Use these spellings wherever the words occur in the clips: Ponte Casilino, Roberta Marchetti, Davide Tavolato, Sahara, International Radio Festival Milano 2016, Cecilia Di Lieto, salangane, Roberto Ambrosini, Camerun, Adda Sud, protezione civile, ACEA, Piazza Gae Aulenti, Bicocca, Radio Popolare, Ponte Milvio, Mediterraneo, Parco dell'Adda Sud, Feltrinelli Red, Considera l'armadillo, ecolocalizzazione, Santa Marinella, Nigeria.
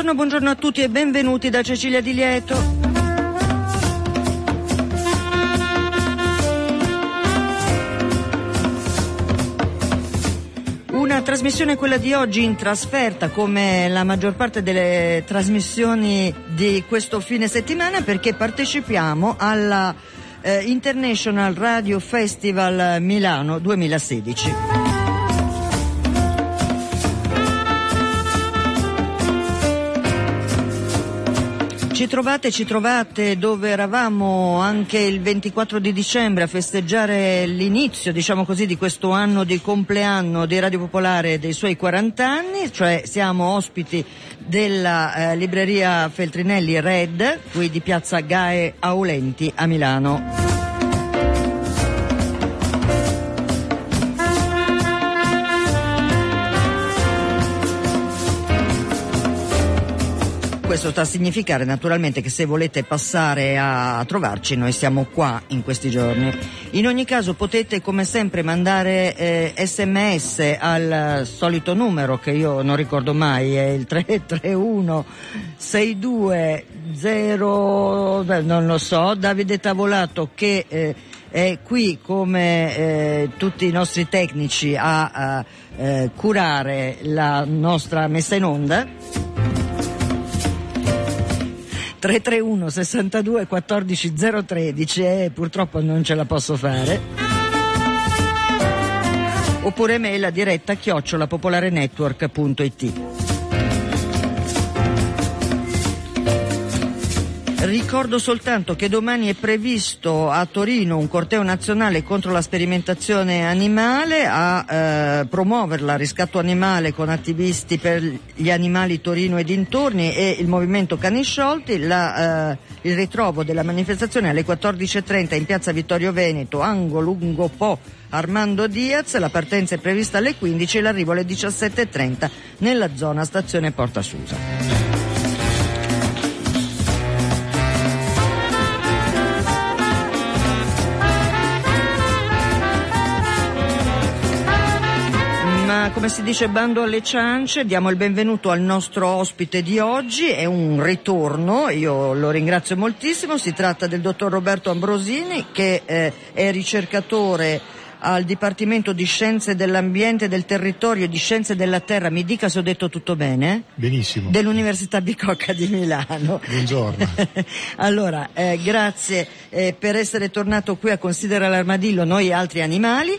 Buongiorno a tutti e benvenuti da Cecilia Di Lieto. Una trasmissione, quella di oggi, in trasferta, come la maggior parte delle trasmissioni di questo fine settimana, perché partecipiamo alla International Radio Festival Milano 2016. Ci trovate dove eravamo anche il 24 di dicembre a festeggiare l'inizio, diciamo così, di questo anno di compleanno di Radio Popolare, dei suoi 40 anni, cioè siamo ospiti della libreria Feltrinelli Red, qui di Piazza Gae Aulenti a Milano. Questo sta a significare naturalmente che se volete passare a trovarci, noi siamo qua in questi giorni. In ogni caso potete come sempre mandare sms al solito numero che io non ricordo mai, è il 331-620, non lo so, Davide Tavolato che è qui come tutti i nostri tecnici a curare la nostra messa in onda. 331 62 14 013 purtroppo non ce la posso fare, oppure mail a diretta @popolarenetwork.it. Ricordo soltanto che domani è previsto a Torino un corteo nazionale contro la sperimentazione animale, a promuoverla Riscatto Animale con attivisti per gli animali Torino e dintorni e il movimento Cani Sciolti. Il ritrovo della manifestazione alle 14.30 in piazza Vittorio Veneto, angolo lungo Po Armando Diaz. La partenza è prevista alle 15 e l'arrivo alle 17.30 nella zona stazione Porta Susa. Come si dice, bando alle ciance, diamo il benvenuto al nostro ospite di oggi, è un ritorno, io lo ringrazio moltissimo, si tratta del dottor Roberto Ambrosini che è ricercatore al Dipartimento di Scienze dell'Ambiente, del Territorio e di Scienze della Terra, mi dica se ho detto tutto bene? Benissimo. Dell'Università Bicocca di Milano. Buongiorno. Allora, grazie per essere tornato qui a Considera l'armadillo, noi e altri animali.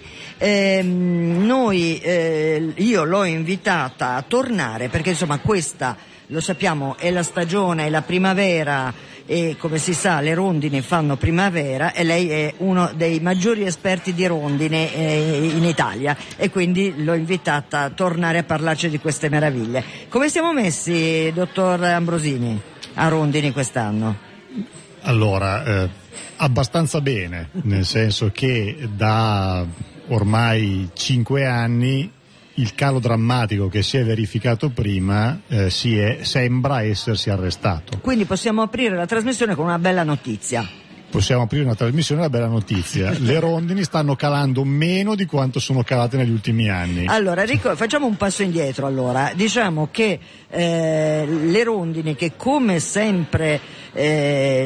Io l'ho invitata a tornare perché insomma questa, lo sappiamo, è la stagione, è la primavera e come si sa le rondini fanno primavera e lei è uno dei maggiori esperti di rondine in Italia e quindi l'ho invitata a tornare a parlarci di queste meraviglie. Come siamo messi, dottor Ambrosini, a rondini quest'anno? Allora, abbastanza bene, nel senso che da ormai 5 anni il calo drammatico che si è verificato prima sembra essersi arrestato. Quindi possiamo aprire la trasmissione con una bella notizia. Le rondini stanno calando meno di quanto sono calate negli ultimi anni. Allora, facciamo un passo indietro allora. Diciamo che le rondini, che come sempre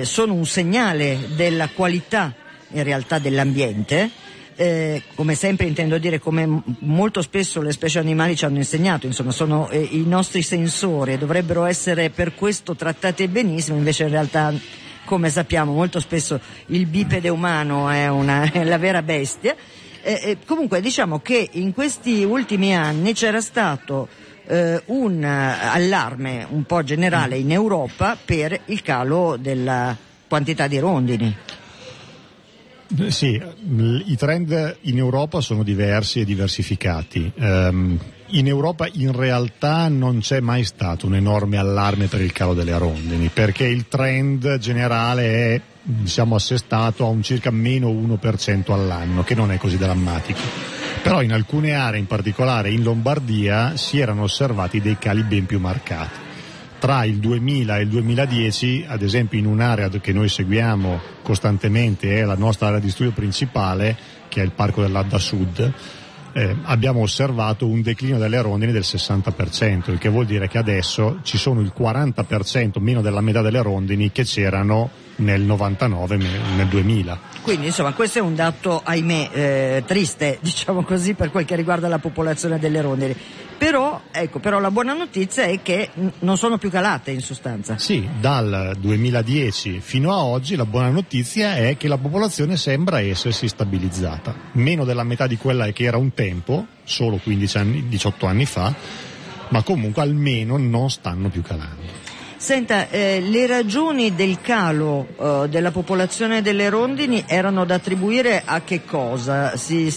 sono un segnale della qualità in realtà dell'ambiente, come sempre intendo dire, come molto spesso le specie animali ci hanno insegnato, insomma sono i nostri sensori e dovrebbero essere per questo trattati benissimo, invece in realtà come sappiamo molto spesso il bipede umano è la vera bestia. Comunque diciamo che in questi ultimi anni c'era stato un allarme un po' generale in Europa per il calo della quantità di rondini. Sì, i trend in Europa sono diversi e diversificati. in Europa in realtà non c'è mai stato un enorme allarme per il calo delle rondini, perché il trend generale è, diciamo, assestato a un circa meno 1% all'anno, che non è così drammatico. Però in alcune aree, in particolare in Lombardia, si erano osservati dei cali ben più marcati. Tra il 2000 e il 2010, ad esempio in un'area che noi seguiamo costantemente, è la nostra area di studio principale, che è il Parco dell'Adda Sud, abbiamo osservato un declino delle rondini del 60%, il che vuol dire che adesso ci sono il 40%, meno della metà delle rondini che c'erano nel 99, nel 2000. Quindi insomma questo è un dato, ahimè, triste, diciamo così, per quel che riguarda la popolazione delle rondini. Però, ecco, però la buona notizia è che non sono più calate, in sostanza. Sì, dal 2010 fino a oggi la buona notizia è che la popolazione sembra essersi stabilizzata. Meno della metà di quella che era un tempo, solo 15 anni, 18 anni fa, ma comunque almeno non stanno più calando. Senta, le ragioni del calo della popolazione delle rondini erano da attribuire a che cosa? Si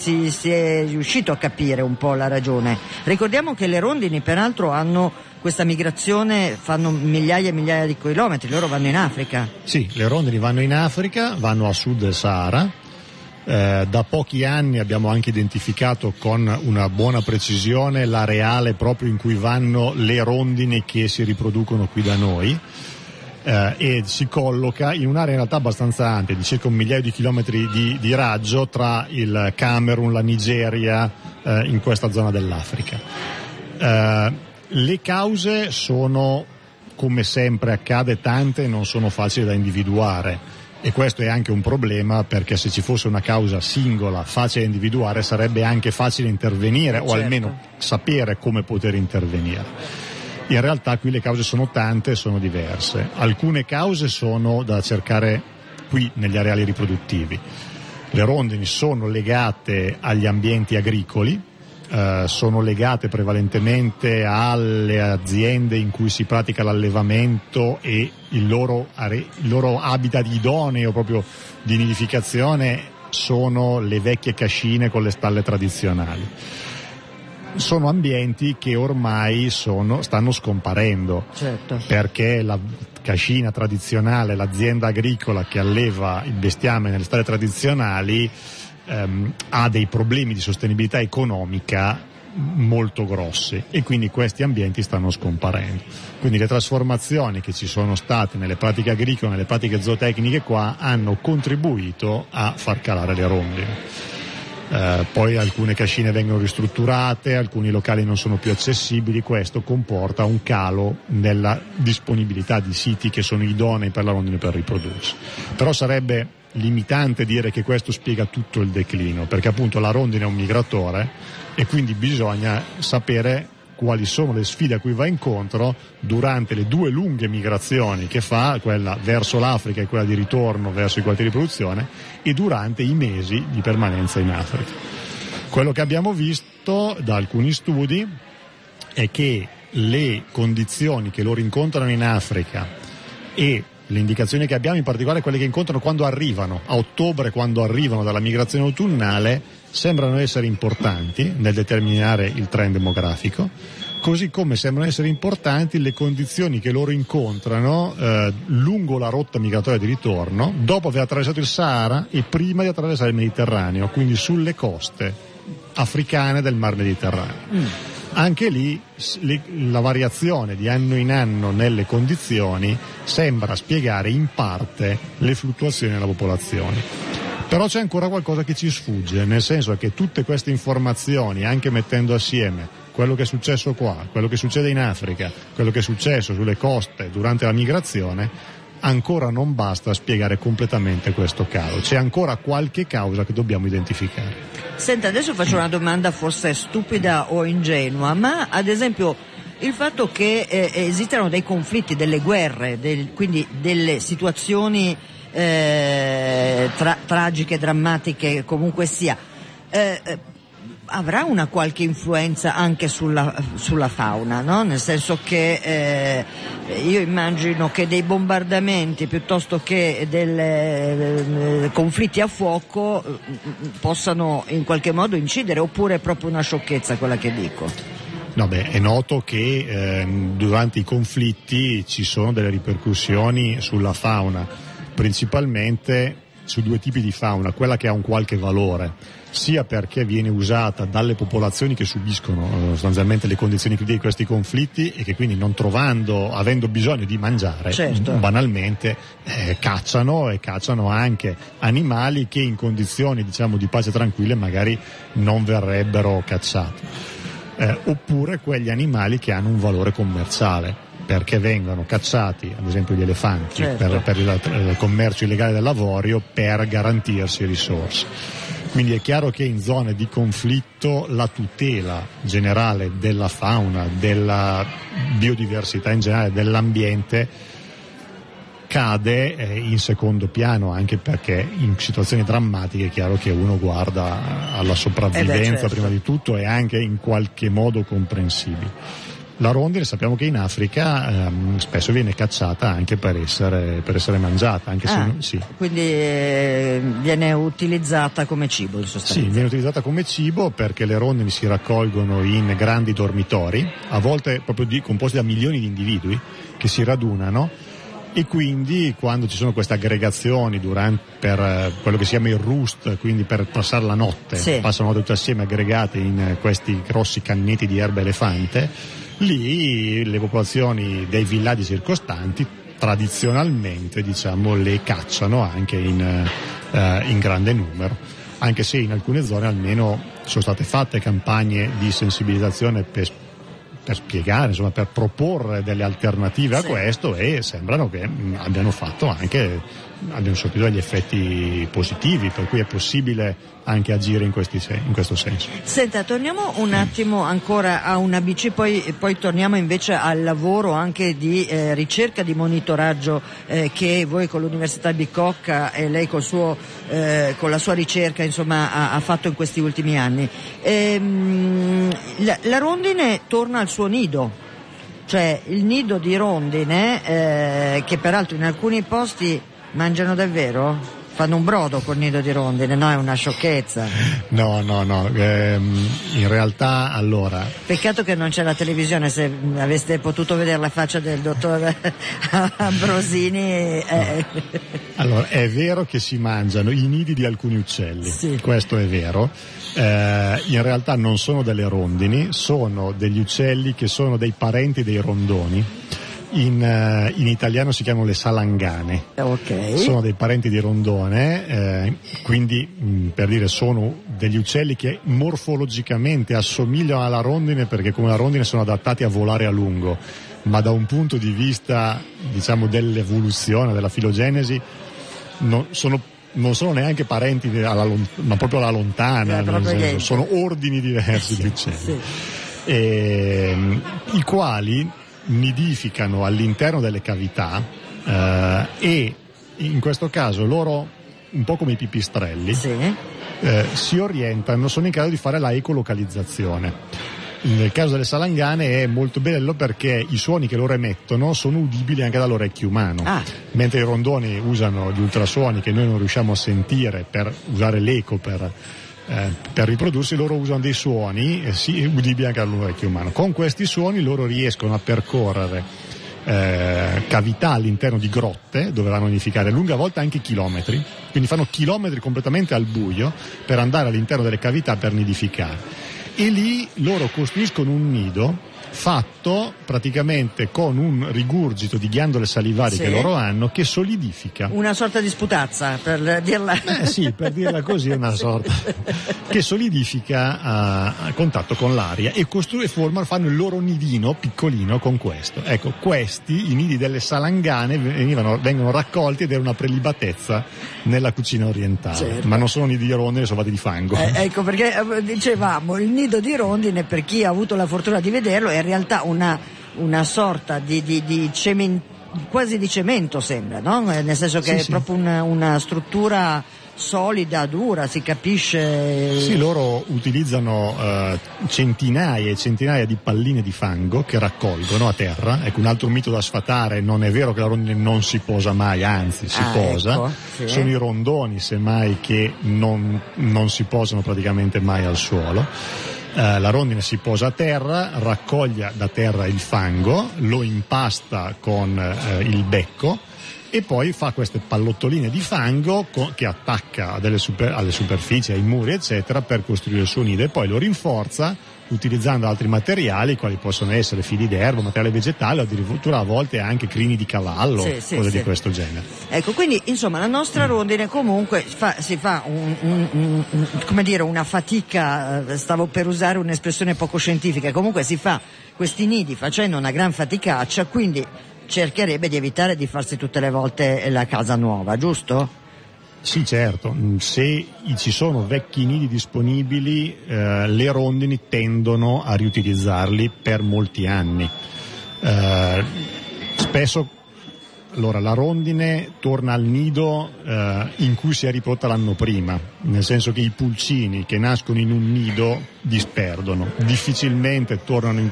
è riuscito a capire un po' la ragione. Ricordiamo che le rondini peraltro hanno questa migrazione, fanno migliaia e migliaia di chilometri, loro vanno in Africa. Sì, le rondini vanno in Africa, vanno a sud del Sahara. Da pochi anni abbiamo anche identificato con una buona precisione l'areale proprio in cui vanno le rondini che si riproducono qui da noi, e si colloca in un'area in realtà abbastanza ampia, di circa 1.000.000 di chilometri di raggio tra il Camerun, la Nigeria, in questa zona dell'Africa. Le cause sono, come sempre accade, tante e non sono facili da individuare. E questo è anche un problema, perché se ci fosse una causa singola facile da individuare sarebbe anche facile intervenire, certo, o almeno sapere come poter intervenire. In realtà qui le cause sono tante e sono diverse. Alcune cause sono da cercare qui negli areali riproduttivi. Le rondini sono legate agli ambienti agricoli, sono legate prevalentemente alle aziende in cui si pratica l'allevamento e il loro habitat idoneo proprio di nidificazione sono le vecchie cascine con le stalle tradizionali. Sono ambienti che ormai stanno scomparendo, certo, perché la cascina tradizionale, l'azienda agricola che alleva il bestiame nelle stalle tradizionali, ha dei problemi di sostenibilità economica molto grossi e quindi questi ambienti stanno scomparendo. Quindi le trasformazioni che ci sono state nelle pratiche agricole, nelle pratiche zootecniche qua, hanno contribuito a far calare le rondini. Poi alcune cascine vengono ristrutturate, alcuni locali non sono più accessibili, questo comporta un calo nella disponibilità di siti che sono idonei per la rondine per riprodursi. Però sarebbe limitante dire che questo spiega tutto il declino, perché appunto la rondine è un migratore e quindi bisogna sapere quali sono le sfide a cui va incontro durante le due lunghe migrazioni che fa, quella verso l'Africa e quella di ritorno verso i quartieri di produzione, e durante i mesi di permanenza in Africa. Quello che abbiamo visto da alcuni studi è che le condizioni che loro incontrano in Africa e le indicazioni che abbiamo, in particolare quelle che incontrano quando arrivano, a ottobre, quando arrivano dalla migrazione autunnale, sembrano essere importanti nel determinare il trend demografico, così come sembrano essere importanti le condizioni che loro incontrano lungo la rotta migratoria di ritorno, dopo aver attraversato il Sahara e prima di attraversare il Mediterraneo, quindi sulle coste africane del Mar Mediterraneo. Anche lì la variazione di anno in anno nelle condizioni sembra spiegare in parte le fluttuazioni della popolazione. Però c'è ancora qualcosa che ci sfugge, nel senso che tutte queste informazioni, anche mettendo assieme quello che è successo qua, quello che succede in Africa, quello che è successo sulle coste durante la migrazione, ancora non basta a spiegare completamente questo calo. C'è ancora qualche causa che dobbiamo identificare. Senta, adesso faccio una domanda forse stupida o ingenua, ma ad esempio il fatto che esistano dei conflitti, delle guerre, quindi delle situazioni tragiche, drammatiche, comunque sia, avrà una qualche influenza anche sulla fauna, no? Nel senso che io immagino che dei bombardamenti piuttosto che dei conflitti a fuoco possano in qualche modo incidere, oppure è proprio una sciocchezza quella che dico? No, beh, è noto che durante i conflitti ci sono delle ripercussioni sulla fauna, principalmente su due tipi di fauna, quella che ha un qualche valore, sia perché viene usata dalle popolazioni che subiscono sostanzialmente le condizioni critiche di questi conflitti e che quindi avendo bisogno di mangiare, certo, banalmente cacciano anche animali che in condizioni, diciamo, di pace tranquille magari non verrebbero cacciati, oppure quegli animali che hanno un valore commerciale, perché vengono cacciati, ad esempio gli elefanti, certo, per il commercio illegale dell'avorio, per garantirsi risorse. Quindi è chiaro che in zone di conflitto la tutela generale della fauna, della biodiversità in generale, dell'ambiente cade in secondo piano, anche perché in situazioni drammatiche è chiaro che uno guarda alla sopravvivenza, certo, prima di tutto, e anche in qualche modo comprensibile. La rondine sappiamo che in Africa spesso viene cacciata anche per essere mangiata, anche se, sì. Quindi viene utilizzata come cibo, in sostanza. Sì, viene utilizzata come cibo perché le rondini si raccolgono in grandi dormitori, a volte proprio composti da milioni di individui che si radunano, e quindi quando ci sono queste aggregazioni per quello che si chiama il roost, quindi per passare la notte, sì, passano tutte assieme aggregate in questi grossi canneti di erba elefante. Lì le popolazioni dei villaggi circostanti tradizionalmente, diciamo, le cacciano anche in grande numero, anche se in alcune zone almeno sono state fatte campagne di sensibilizzazione per spiegare, insomma, per proporre delle alternative, sì, a questo, e sembrano che abbiano sortito degli effetti positivi, per cui è possibile anche agire in questo senso. Senta, torniamo un attimo ancora a una BC, poi torniamo invece al lavoro anche di ricerca, di monitoraggio che voi con l'Università Bicocca e lei con la sua ricerca, insomma, ha fatto in questi ultimi anni. La rondine torna al suo nido, cioè il nido di rondine che peraltro in alcuni posti mangiano davvero? Fanno un brodo col nido di rondine, no? È una sciocchezza. No. In realtà, allora... Peccato che non c'è la televisione, se aveste potuto vedere la faccia del dottor Ambrosini... No. Allora, è vero che si mangiano i nidi di alcuni uccelli, sì, questo è vero. In realtà non sono delle rondini, sono degli uccelli che sono dei parenti dei rondoni. In italiano si chiamano le salangane, okay, sono dei parenti di rondone, quindi per dire sono degli uccelli che morfologicamente assomigliano alla rondine, perché come la rondine sono adattati a volare a lungo, ma da un punto di vista, diciamo, dell'evoluzione, della filogenesi, non sono neanche parenti ma proprio alla lontana, senso, sono ordini diversi, sì, di uccelli, sì, i quali nidificano all'interno delle cavità, e in questo caso loro, un po' come i pipistrelli, sì, si orientano, sono in grado di fare la ecolocalizzazione. Nel caso delle salangane è molto bello perché i suoni che loro emettono sono udibili anche dall'orecchio umano, mentre i rondoni usano gli ultrasuoni che noi non riusciamo a sentire per usare l'eco, per riprodursi. Loro usano dei suoni udibili anche all'orecchio umano. Con questi suoni loro riescono a percorrere cavità all'interno di grotte dove vanno a nidificare, lunghe, a volte anche chilometri, quindi fanno chilometri completamente al buio per andare all'interno delle cavità per nidificare, e lì loro costruiscono un nido fatto praticamente con un rigurgito di ghiandole salivari, sì, che loro hanno, che solidifica. Una sorta di sputazza, per dirla. Sì, per dirla così, una sorta. Che solidifica a contatto con l'aria e fanno il loro nidino piccolino con questo. Ecco, questi, i nidi delle salangane, vengono raccolti ed è una prelibatezza nella cucina orientale. Certo. Ma non sono nidi di rondine, sono fatti di fango. Ecco, perché dicevamo, il nido di rondine, per chi ha avuto la fortuna di vederlo, è in realtà una sorta di cemento, quasi di cemento sembra, no? Nel senso che sì. Proprio una struttura solida, dura, si capisce. Sì, loro utilizzano centinaia e centinaia di palline di fango che raccolgono a terra. Ecco, un altro mito da sfatare: non è vero che la rondine non si posa mai, anzi si posa. Ecco, sì. Sono i rondoni semmai che non si posano praticamente mai al suolo. La rondine si posa a terra, raccoglie da terra il fango, lo impasta con il becco e poi fa queste pallottoline di fango che attacca alle superfici, ai muri eccetera, per costruire il suo nido, e poi lo rinforza utilizzando altri materiali quali possono essere fili d'erba, materiale vegetale, addirittura a volte anche crini di cavallo, cose di questo genere. Ecco, quindi insomma la nostra rondine comunque si fa una fatica, stavo per usare un'espressione poco scientifica, comunque si fa questi nidi facendo una gran faticaccia, quindi cercherebbe di evitare di farsi tutte le volte la casa nuova, giusto? Sì, certo, se ci sono vecchi nidi disponibili le rondini tendono a riutilizzarli per molti anni. Spesso allora la rondine torna al nido in cui si è riprodotta l'anno prima, nel senso che i pulcini che nascono in un nido disperdono, difficilmente tornano in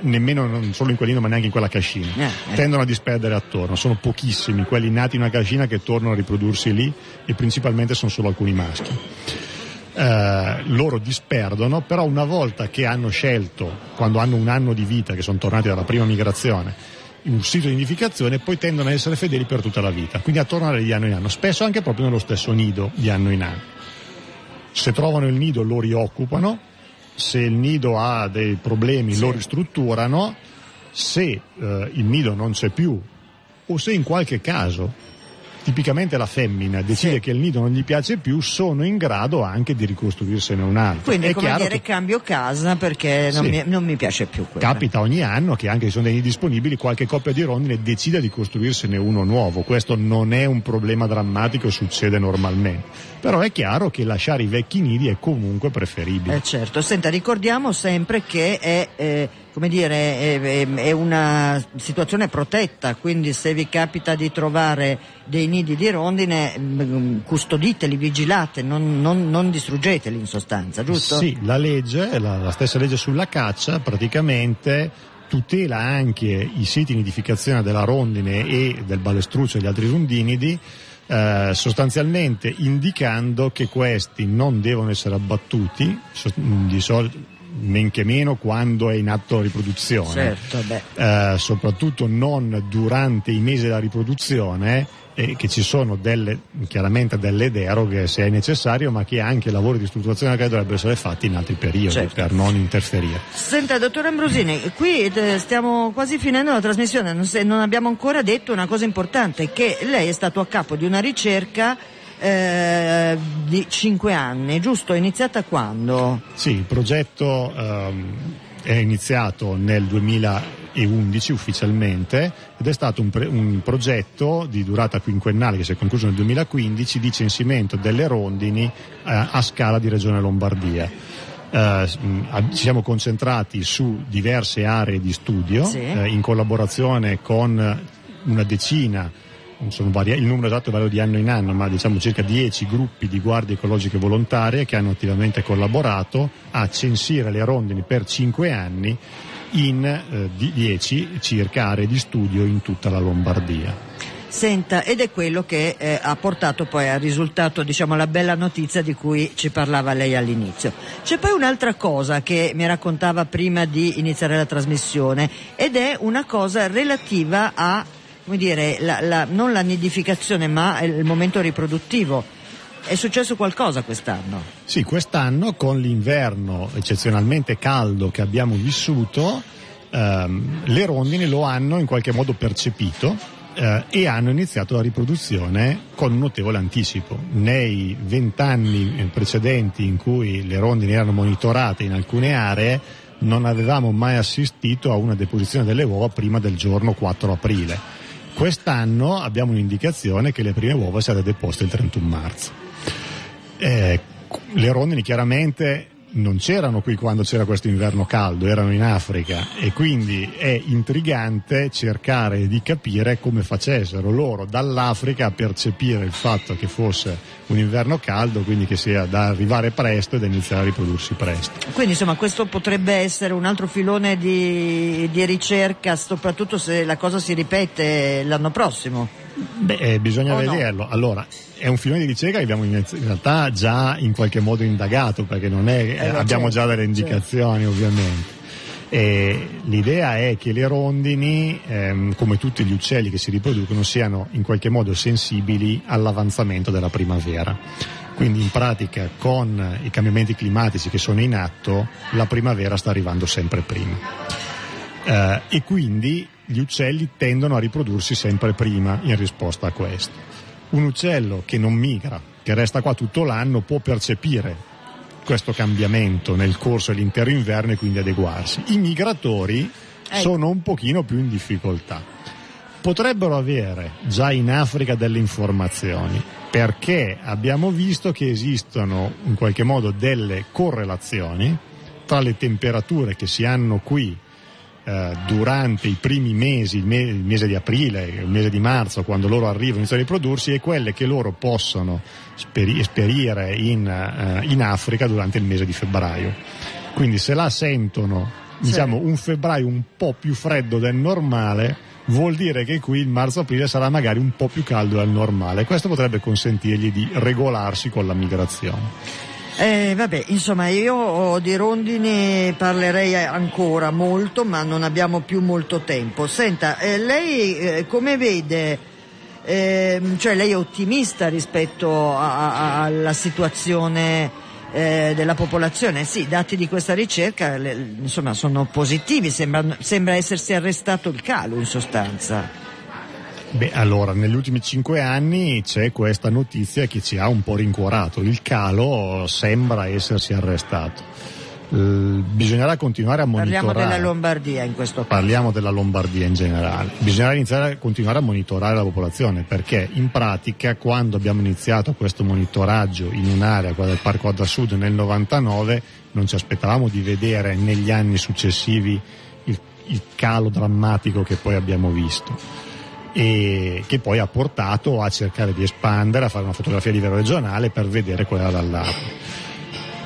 non solo in quel nido ma neanche in quella cascina, tendono a disperdere attorno, sono pochissimi quelli nati in una cascina che tornano a riprodursi lì, e principalmente sono solo alcuni maschi. Loro disperdono, però una volta che hanno scelto, quando hanno un anno di vita, che sono tornati dalla prima migrazione, un sito di nidificazione, poi tendono ad essere fedeli per tutta la vita, quindi a tornare di anno in anno, spesso anche proprio nello stesso nido di anno in anno. Se trovano il nido lo rioccupano, se il nido ha dei problemi lo ristrutturano, se il nido non c'è più, o se in qualche caso tipicamente la femmina decide che il nido non gli piace più, sono in grado anche di ricostruirsene un altro. Quindi è come dire, cambio casa perché non mi piace più quella. Capita ogni anno che, anche se sono dei nidi disponibili, qualche coppia di rondine decida di costruirsene uno nuovo. Questo non è un problema drammatico, succede normalmente, però è chiaro che lasciare i vecchi nidi è comunque preferibile. Certo. Senta, ricordiamo sempre che è una situazione protetta, quindi se vi capita di trovare dei nidi di rondine, custoditeli, vigilate, non distruggeteli in sostanza, giusto? Sì, la legge, la stessa legge sulla caccia praticamente tutela anche i siti di nidificazione della rondine e del balestruccio e degli altri rondinidi, sostanzialmente indicando che questi non devono essere abbattuti, di solito men che meno quando è in atto riproduzione, soprattutto non durante i mesi della riproduzione, che ci sono delle deroghe se è necessario, ma che anche lavori di strutturazione che dovrebbero essere fatti in altri periodi per non interferire. Senta, dottor Ambrosini, qui stiamo quasi finendo la trasmissione, non abbiamo ancora detto una cosa importante, che lei è stato a capo di una ricerca di 5 anni, giusto? È iniziata quando? Sì, il progetto è iniziato nel 2011 ufficialmente, ed è stato un progetto di durata quinquennale che si è concluso nel 2015 di censimento delle rondini a scala di Regione Lombardia. Ci siamo concentrati su diverse aree di studio in collaborazione con una decina, il numero esatto varia di anno in anno, ma diciamo circa 10 gruppi di guardie ecologiche volontarie che hanno attivamente collaborato a censire le rondini per 5 anni in 10 circa aree di studio in tutta la Lombardia. Senta, ed è quello che ha portato poi al risultato, diciamo, la bella notizia di cui ci parlava lei all'inizio. C'è poi un'altra cosa che mi raccontava prima di iniziare la trasmissione, ed è una cosa relativa a non la nidificazione ma il momento riproduttivo. È successo qualcosa quest'anno? Sì, quest'anno con l'inverno eccezionalmente caldo che abbiamo vissuto, le rondini lo hanno in qualche modo percepito e hanno iniziato la riproduzione con un notevole anticipo. Nei 20 anni precedenti in cui le rondini erano monitorate in alcune aree non avevamo mai assistito a una deposizione delle uova prima del giorno 4 aprile. Quest'anno abbiamo un'indicazione che le prime uova saranno deposte il 31 marzo. Le rondini chiaramente non c'erano qui quando c'era questo inverno caldo, erano in Africa, e quindi è intrigante cercare di capire come facessero loro dall'Africa a percepire il fatto che fosse un inverno caldo, quindi che sia da arrivare presto ed iniziare a riprodursi presto. Quindi insomma questo potrebbe essere un altro filone di ricerca, soprattutto se la cosa si ripete l'anno prossimo. Beh, bisogna vederlo. No? Allora, è un filone di ricerca che abbiamo in realtà già in qualche modo indagato, perché non è, abbiamo già delle indicazioni, ovviamente. E l'idea è che le rondini, come tutti gli uccelli che si riproducono, siano in qualche modo sensibili all'avanzamento della primavera. Quindi in pratica, con i cambiamenti climatici che sono in atto, la primavera sta arrivando sempre prima. E quindi gli uccelli tendono a riprodursi sempre prima in risposta a questo. Un uccello che non migra, che resta qua tutto l'anno, può percepire questo cambiamento nel corso dell'intero inverno e quindi adeguarsi. I migratori sono un pochino più in difficoltà. Potrebbero avere già in Africa delle informazioni, perché abbiamo visto che esistono in qualche modo delle correlazioni tra le temperature che si hanno qui durante i primi mesi, il mese di aprile, il mese di marzo, quando loro arrivano e iniziano a riprodursi, e quelle che loro possono esperire in Africa durante il mese di febbraio. Quindi se la sentono, diciamo, un febbraio un po' più freddo del normale, vuol dire che qui il marzo-aprile sarà magari un po' più caldo del normale. Questo potrebbe consentirgli di regolarsi con la migrazione. Vabbè, insomma, io di rondini parlerei ancora molto, ma non abbiamo più molto tempo. Senta, lei come vede, cioè lei è ottimista rispetto alla situazione della popolazione? Sì, i dati di questa ricerca insomma sono positivi, sembra essersi arrestato il calo in sostanza. Beh, allora, negli ultimi 5 anni c'è questa notizia che ci ha un po' rincuorato. Il calo sembra essersi arrestato. Bisognerà continuare a monitorare. Parliamo della Lombardia in questo caso. Parliamo della Lombardia in generale. Bisognerà iniziare a continuare a monitorare la popolazione, perché in pratica, quando abbiamo iniziato questo monitoraggio in un'area, quella del Parco Adda Sud, nel 99, non ci aspettavamo di vedere negli anni successivi il calo drammatico che poi abbiamo visto, e che poi ha portato a cercare di espandere, a fare una fotografia a livello regionale per vedere qual era l'allarme.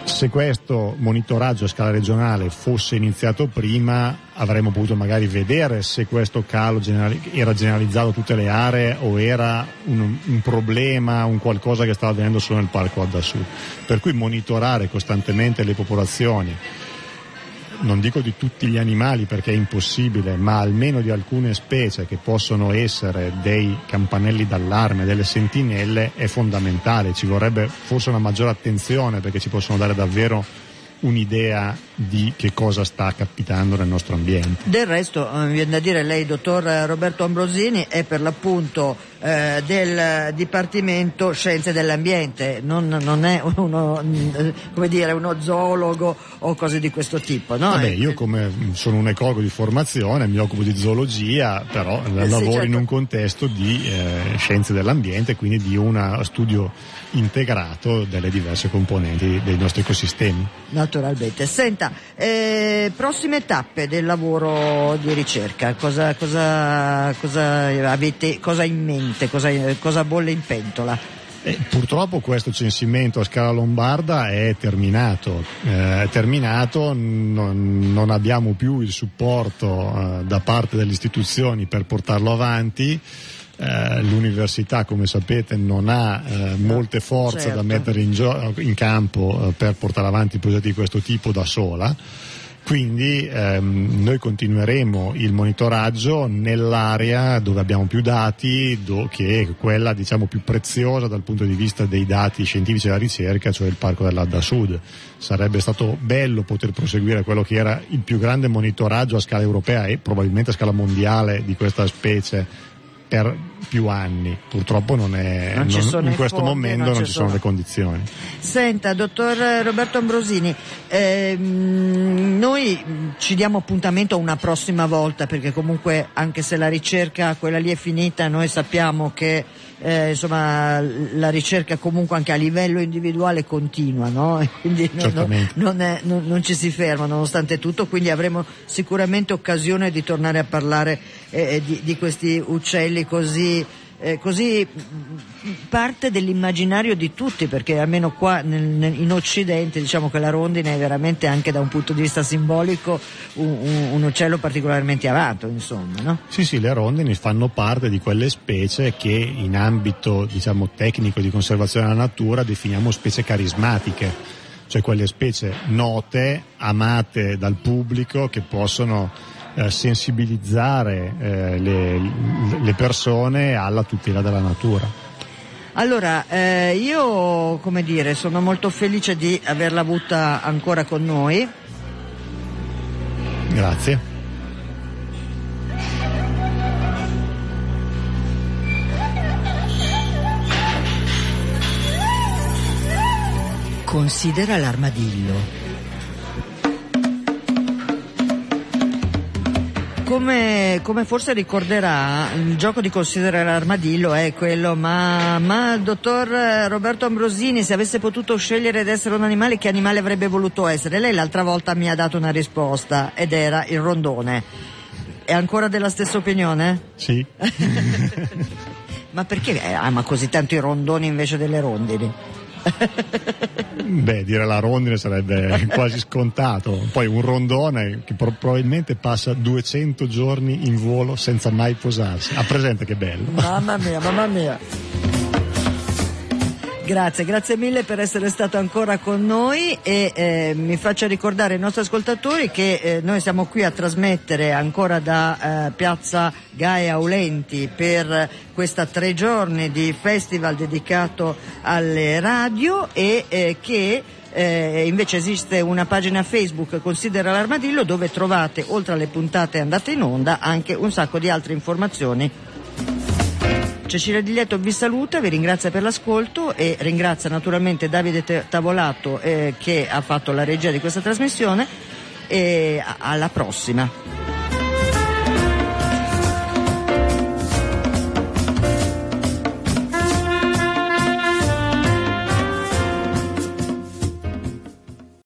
Se questo monitoraggio a scala regionale fosse iniziato prima, avremmo potuto magari vedere se questo calo era generalizzato a tutte le aree o era un problema, un qualcosa che stava avvenendo solo nel Parco Adda Sud. Per cui monitorare costantemente le popolazioni, non dico di tutti gli animali perché è impossibile, ma almeno di alcune specie che possono essere dei campanelli d'allarme, delle sentinelle, è fondamentale. Ci vorrebbe forse una maggiore attenzione, perché ci possono dare davvero un'idea di che cosa sta capitando nel nostro ambiente. Del resto, mi viene da dire, lei, dottor Roberto Ambrosini, è per l'appunto del Dipartimento Scienze dell'Ambiente, non è uno, come dire, uno zoologo o cose di questo tipo, no? Vabbè, io come sono un ecologo di formazione, mi occupo di zoologia, però lavoro in un contesto di scienze dell'ambiente, quindi di uno studio integrato delle diverse componenti dei nostri ecosistemi. Naturalmente. Senta, prossime tappe del lavoro di ricerca, cosa avete, cosa in mente, cosa bolle in pentola? Purtroppo questo censimento a scala lombarda è terminato, non abbiamo più il supporto da parte delle istituzioni per portarlo avanti. L'università, come sapete, non ha molte forze da mettere in campo per portare avanti progetti di questo tipo da sola, quindi noi continueremo il monitoraggio nell'area dove abbiamo più dati, che è quella, diciamo, più preziosa dal punto di vista dei dati scientifici della ricerca, cioè il Parco dell'Adda Sud. Sarebbe stato bello poter proseguire quello che era il più grande monitoraggio a scala europea e probabilmente a scala mondiale di questa specie per più anni. Purtroppo in questo momento non ci sono le condizioni. Senta, dottor Roberto Ambrosini, noi ci diamo appuntamento una prossima volta, perché comunque, anche se la ricerca, quella lì, è finita, noi sappiamo che insomma la ricerca comunque anche a livello individuale continua, no? Quindi non ci si ferma nonostante tutto, quindi avremo sicuramente occasione di tornare a parlare di questi uccelli così così parte dell'immaginario di tutti, perché almeno qua in Occidente diciamo che la rondine è veramente, anche da un punto di vista simbolico, un uccello particolarmente amato, insomma, no? Sì, le rondini fanno parte di quelle specie che in ambito, diciamo, tecnico di conservazione della natura definiamo specie carismatiche, cioè quelle specie note, amate dal pubblico, che possono sensibilizzare le persone alla tutela della natura. Allora, io, come dire, sono molto felice di averla avuta ancora con noi. Grazie. Considera l'armadillo. Come forse ricorderà, il gioco di Considera l'armadillo è quello, ma il dottor Roberto Ambrosini, se avesse potuto scegliere di essere un animale, che animale avrebbe voluto essere? Lei l'altra volta mi ha dato una risposta ed era il rondone. È ancora della stessa opinione? Sì. Ma perché ama così tanto i rondoni invece delle rondini? Beh, dire la rondine sarebbe quasi scontato. Poi un rondone che probabilmente passa 200 giorni in volo senza mai posarsi. Ha presente che bello? Mamma mia. Grazie mille per essere stato ancora con noi e mi faccia ricordare ai nostri ascoltatori che noi siamo qui a trasmettere ancora da Piazza Gae Aulenti per questa 3 giorni di festival dedicato alle radio e che invece esiste una pagina Facebook, Considera l'armadillo, dove trovate, oltre alle puntate andate in onda, anche un sacco di altre informazioni. Cecilia Di Lieto vi saluta, vi ringrazia per l'ascolto e ringrazia naturalmente Davide Tavolato che ha fatto la regia di questa trasmissione, e alla prossima.